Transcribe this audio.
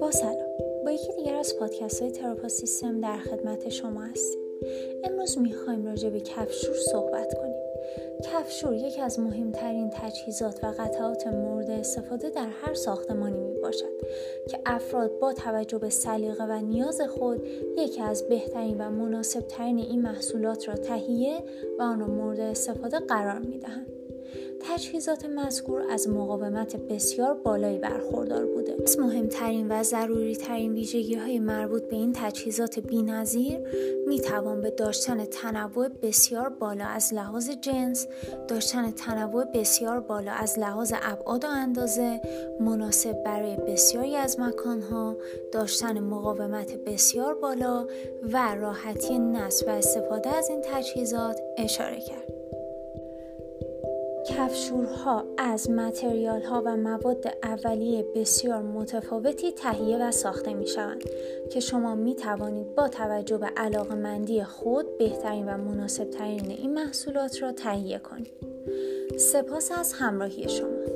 با سلام، با یکی دیگر از پادکست های تراپا سیستم در خدمت شما هستیم. امروز میخوایم راجع به کفشور صحبت کنیم. کفشور یکی از مهمترین تجهیزات و قطعات مورد استفاده در هر ساختمانی میباشد که افراد با توجه به سلیقه و نیاز خود یکی از بهترین و مناسبترین این محصولات را تهیه و آن را مورد استفاده قرار میدهند. تجهیزات مذکور از مقاومت بسیار بالایی برخوردار بوده. از مهمترین و ضروری ترین ویژگی های مربوط به این تجهیزات بی‌نظیر می توان به داشتن تنوع بسیار بالا از لحاظ جنس، داشتن تنوع بسیار بالا از لحاظ ابعاد و اندازه، مناسب برای بسیاری از مکانها، داشتن مقاومت بسیار بالا و راحتی نصب و استفاده از این تجهیزات اشاره کرد. کفشورها از متریال‌ها و مواد اولیه بسیار متفاوتی تهیه و ساخته می‌شوند که شما می‌توانید با توجه به علاقه‌مندی خود بهترین و مناسب‌ترین این محصولات را تهیه کنید. سپاس از همراهی شما.